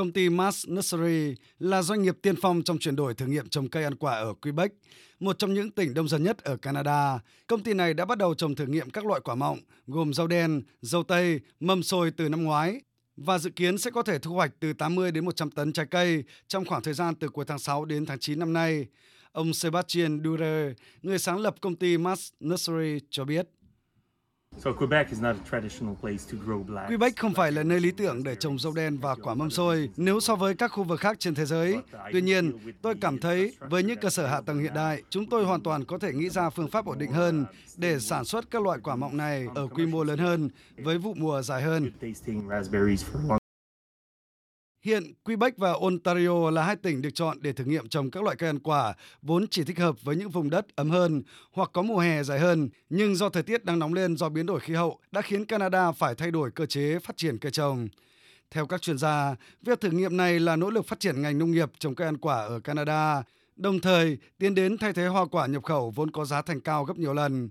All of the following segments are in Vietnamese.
công ty Mass Nursery là doanh nghiệp tiên phong trong chuyển đổi thử nghiệm trồng cây ăn quả ở Quebec, một trong những tỉnh đông dân nhất ở Canada. Công ty này đã bắt đầu trồng thử nghiệm các loại quả mọng gồm dâu đen, dâu tây, mâm xôi từ năm ngoái và dự kiến sẽ có thể thu hoạch từ 80 đến 100 tấn trái cây trong khoảng thời gian từ cuối tháng 6 đến tháng 9 năm nay. Ông Sebastian Durer, người sáng lập công ty Mass Nursery, cho biết. Quebec không phải là nơi lý tưởng để trồng dâu đen và quả mâm xôi nếu so với các khu vực khác trên thế giới. Tuy nhiên, tôi cảm thấy với những cơ sở hạ tầng hiện đại, chúng tôi hoàn toàn có thể nghĩ ra phương pháp ổn định hơn để sản xuất các loại quả mọng này ở quy mô lớn hơn với vụ mùa dài hơn. Hiện, Quebec và Ontario là hai tỉnh được chọn để thử nghiệm trồng các loại cây ăn quả vốn chỉ thích hợp với những vùng đất ấm hơn hoặc có mùa hè dài hơn, nhưng do thời tiết đang nóng lên do biến đổi khí hậu đã khiến Canada phải thay đổi cơ chế phát triển cây trồng. Theo các chuyên gia, việc thử nghiệm này là nỗ lực phát triển ngành nông nghiệp trồng cây ăn quả ở Canada, đồng thời tiến đến thay thế hoa quả nhập khẩu vốn có giá thành cao gấp nhiều lần.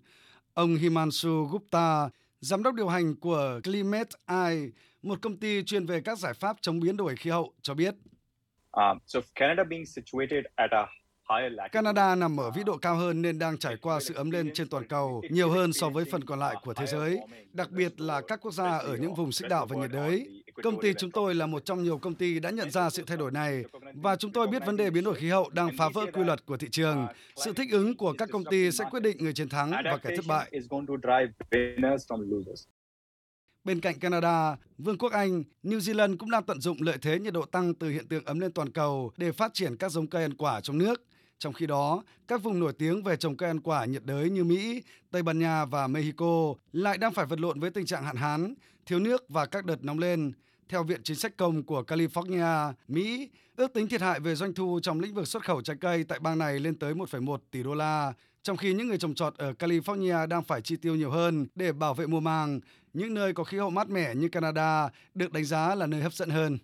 Ông Himanshu Gupta, giám đốc điều hành của Climate Eye, một công ty chuyên về các giải pháp chống biến đổi khí hậu, cho biết. Canada nằm ở vĩ độ cao hơn nên đang trải qua sự ấm lên trên toàn cầu nhiều hơn so với phần còn lại của thế giới, đặc biệt là các quốc gia ở những vùng xích đạo và nhiệt đới. Công ty chúng tôi là một trong nhiều công ty đã nhận ra sự thay đổi này và chúng tôi biết vấn đề biến đổi khí hậu đang phá vỡ quy luật của thị trường. Sự thích ứng của các công ty sẽ quyết định người chiến thắng và kẻ thất bại. Bên cạnh Canada, Vương quốc Anh, New Zealand cũng đang tận dụng lợi thế nhiệt độ tăng từ hiện tượng ấm lên toàn cầu để phát triển các giống cây ăn quả trong nước. Trong khi đó, các vùng nổi tiếng về trồng cây ăn quả nhiệt đới như Mỹ, Tây Ban Nha và Mexico lại đang phải vật lộn với tình trạng hạn hán, thiếu nước và các đợt nóng lên. Theo Viện Chính sách Công của California, Mỹ, ước tính thiệt hại về doanh thu trong lĩnh vực xuất khẩu trái cây tại bang này lên tới 1,1 tỷ đô la, trong khi những người trồng trọt ở California đang phải chi tiêu nhiều hơn để bảo vệ mùa màng. Những nơi có khí hậu mát mẻ như Canada được đánh giá là nơi hấp dẫn hơn.